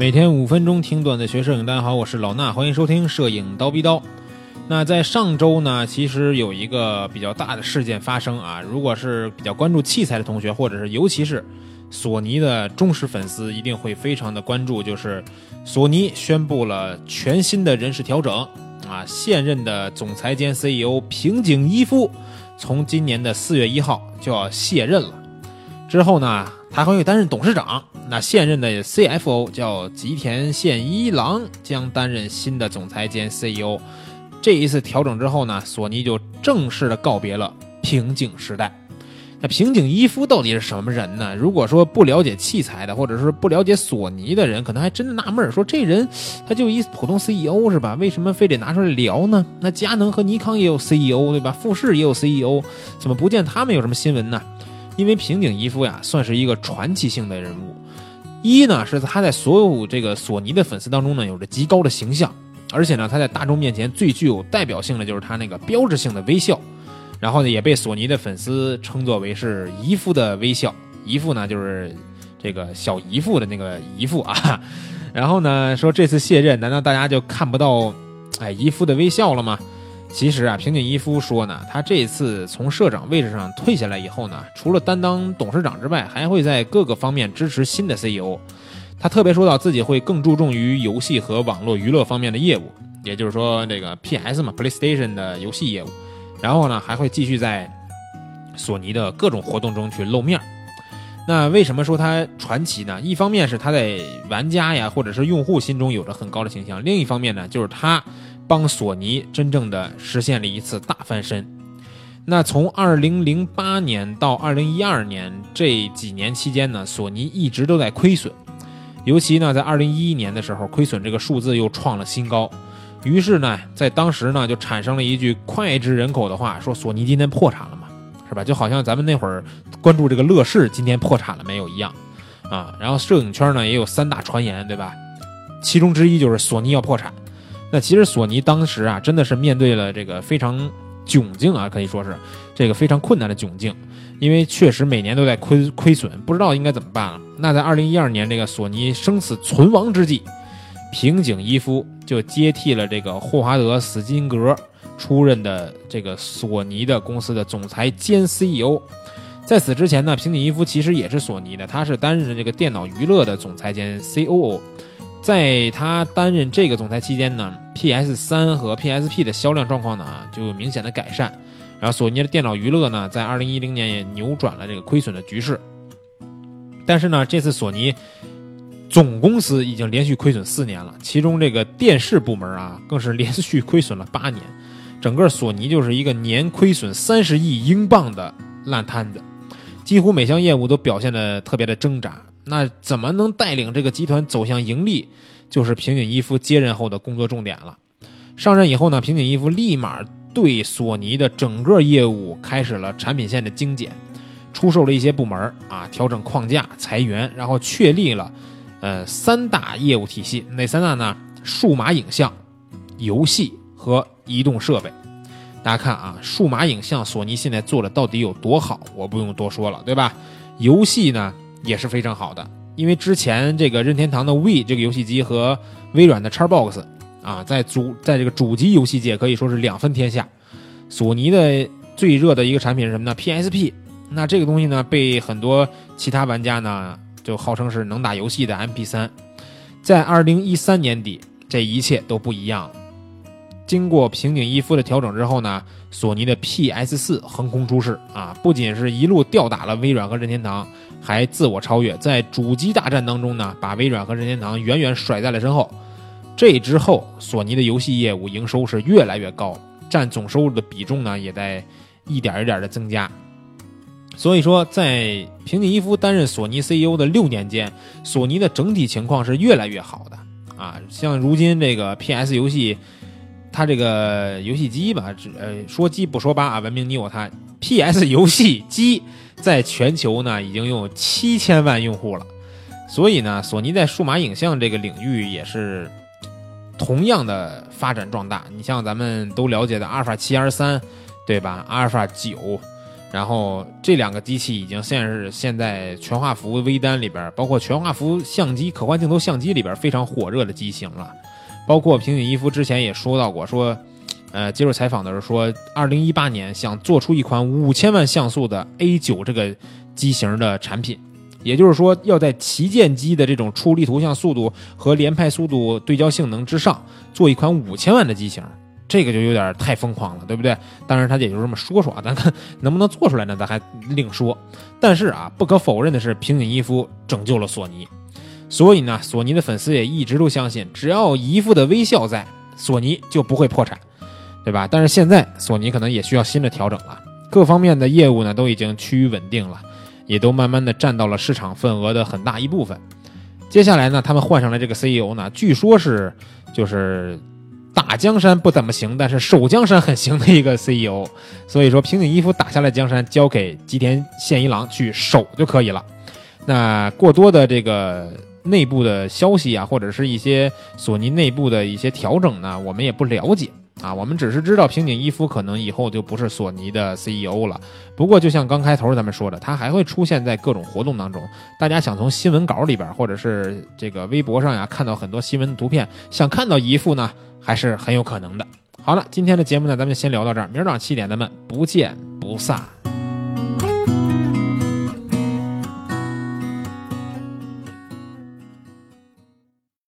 每天5分钟听短的学摄影，大家好，我是老衲，欢迎收听摄影刀逼刀。那在上周呢，其实有一个比较大的事件发生啊，如果是比较关注器材的同学，或者是尤其是索尼的忠实粉丝，一定会非常的关注，就是索尼宣布了全新的人事调整啊，现任的总裁兼 CEO 平井一夫从今年的4月1号就要卸任了。之后呢，他还会担任董事长。那现任的 CFO 叫吉田宪一郎，将担任新的总裁兼 CEO。这一次调整之后呢，索尼就正式的告别了平井时代。那平井一夫到底是什么人呢？如果说不了解器材的，或者是不了解索尼的人，可能还真的纳闷，说这人他就一普通 CEO 是吧？为什么非得拿出来聊呢？那佳能和尼康也有 CEO 对吧？富士也有 CEO， 怎么不见他们有什么新闻呢？因为平井一夫呀，算是一个传奇性的人物。一呢，是他在所有这个索尼的粉丝当中呢，有着极高的形象。而且呢，他在大众面前最具有代表性的就是他那个标志性的微笑，然后呢，也被索尼的粉丝称作为是姨父的微笑。姨父呢，就是这个小姨父的那个姨父啊。然后呢，说这次卸任，难道大家就看不到姨父的微笑了吗？其实啊，平井一夫说呢，他这次从社长位置上退下来以后呢，除了担当董事长之外，还会在各个方面支持新的 CEO。他特别说到自己会更注重于游戏和网络娱乐方面的业务，也就是说这个 PS 嘛 PlayStation 的游戏业务，然后呢还会继续在索尼的各种活动中去露面。那为什么说他传奇呢？一方面是他在玩家呀或者是用户心中有着很高的形象，另一方面呢就是他帮索尼真正的实现了一次大翻身。那从2008年到2012年这几年期间呢，索尼一直都在亏损，尤其呢，在2011年的时候，亏损这个数字又创了新高。于是呢，在当时呢，就产生了一句脍炙人口的话，说索尼今天破产了嘛，是吧？就好像咱们那会儿关注这个乐视今天破产了没有一样啊。然后摄影圈呢也有3大传言，对吧？其中之一就是索尼要破产。那其实索尼当时啊，真的是面对了这个非常窘境啊，可以说是这个非常困难的窘境。因为确实每年都在亏损，不知道应该怎么办了。那在2012年这个索尼生死存亡之际，平井一夫就接替了这个霍华德·斯金格出任的这个索尼的公司的总裁兼 CEO。 在此之前呢，平井一夫其实也是索尼的，他是担任这个电脑娱乐的总裁兼 COO。 在他担任这个总裁期间呢， PS3 和 PSP 的销量状况呢就有明显的改善，然后索尼的电脑娱乐呢，在2010年也扭转了这个亏损的局势。但是呢，这次索尼总公司已经连续亏损4年了，其中这个电视部门啊，更是连续亏损了8年。整个索尼就是一个年亏损30亿英镑的烂摊子，几乎每项业务都表现得特别的挣扎。那怎么能带领这个集团走向盈利，就是平井一夫接任后的工作重点了。上任以后呢，平井一夫立马对索尼的整个业务开始了产品线的精简，出售了一些部门啊，调整框架、裁员，然后确立了3大业务体系。那3大呢，数码影像、游戏和移动设备。大家看啊，数码影像索尼现在做的到底有多好，我不用多说了，对吧？游戏呢也是非常好的，因为之前这个任天堂的 Wii 这个游戏机和微软的 Xbox啊，在这个主机游戏界可以说是两分天下。索尼的最热的一个产品是什么呢？ PSP。 那这个东西呢，被很多其他玩家呢就号称是能打游戏的 MP3。 在2013年底，这一切都不一样了。经过平井一夫的调整之后呢，索尼的 PS4 横空出世啊，不仅是一路吊打了微软和任天堂，还自我超越，在主机大战当中呢，把微软和任天堂远远甩在了身后。这之后，索尼的游戏业务营收是越来越高，占总收入的比重呢也在一点一点的增加。所以说，在平井一夫担任索尼 CEO 的6年间，索尼的整体情况是越来越好的啊。像如今这个 PS 游戏，它这个游戏机吧，说鸡不说八啊，文明你我他。PS 游戏机在全球呢已经拥有7000万用户了，所以呢，索尼在数码影像这个领域也是同样的发展壮大。你像咱们都了解的 Alpha 7R3 对吧， Alpha 9然后这两个机器已经现在全画幅微单里边，包括全画幅相机可换镜头相机里边非常火热的机型了。包括平井一夫之前也说到过，说接受采访的时候说2018年想做出一款5000万像素的 A9 这个机型的产品，也就是说要在旗舰机的这种处理图像速度和连拍速度对焦性能之上做一款5000万的机型，这个就有点太疯狂了，对不对？当然他也就这么说说啊，咱看能不能做出来呢，咱还另说。但是啊，不可否认的是，平井一夫拯救了索尼，所以呢，索尼的粉丝也一直都相信，只要一夫的微笑在，索尼就不会破产，对吧？但是现在索尼可能也需要新的调整了，各方面的业务呢都已经趋于稳定了，也都慢慢的占到了市场份额的很大一部分。接下来呢，他们换上来这个 CEO 呢，据说是就是打江山不怎么行，但是守江山很行的一个 CEO， 所以说平井一夫打下来江山，交给吉田宪一郎去守就可以了。那过多的这个内部的消息啊，或者是一些索尼内部的一些调整呢，我们也不了解啊，我们只是知道平井一夫可能以后就不是索尼的 CEO 了。不过就像刚开头咱们说的，他还会出现在各种活动当中，大家想从新闻稿里边或者是这个微博上呀看到很多新闻图片，想看到一夫呢还是很有可能的。好了，今天的节目呢咱们先聊到这儿，明儿早上7点咱们不见不散。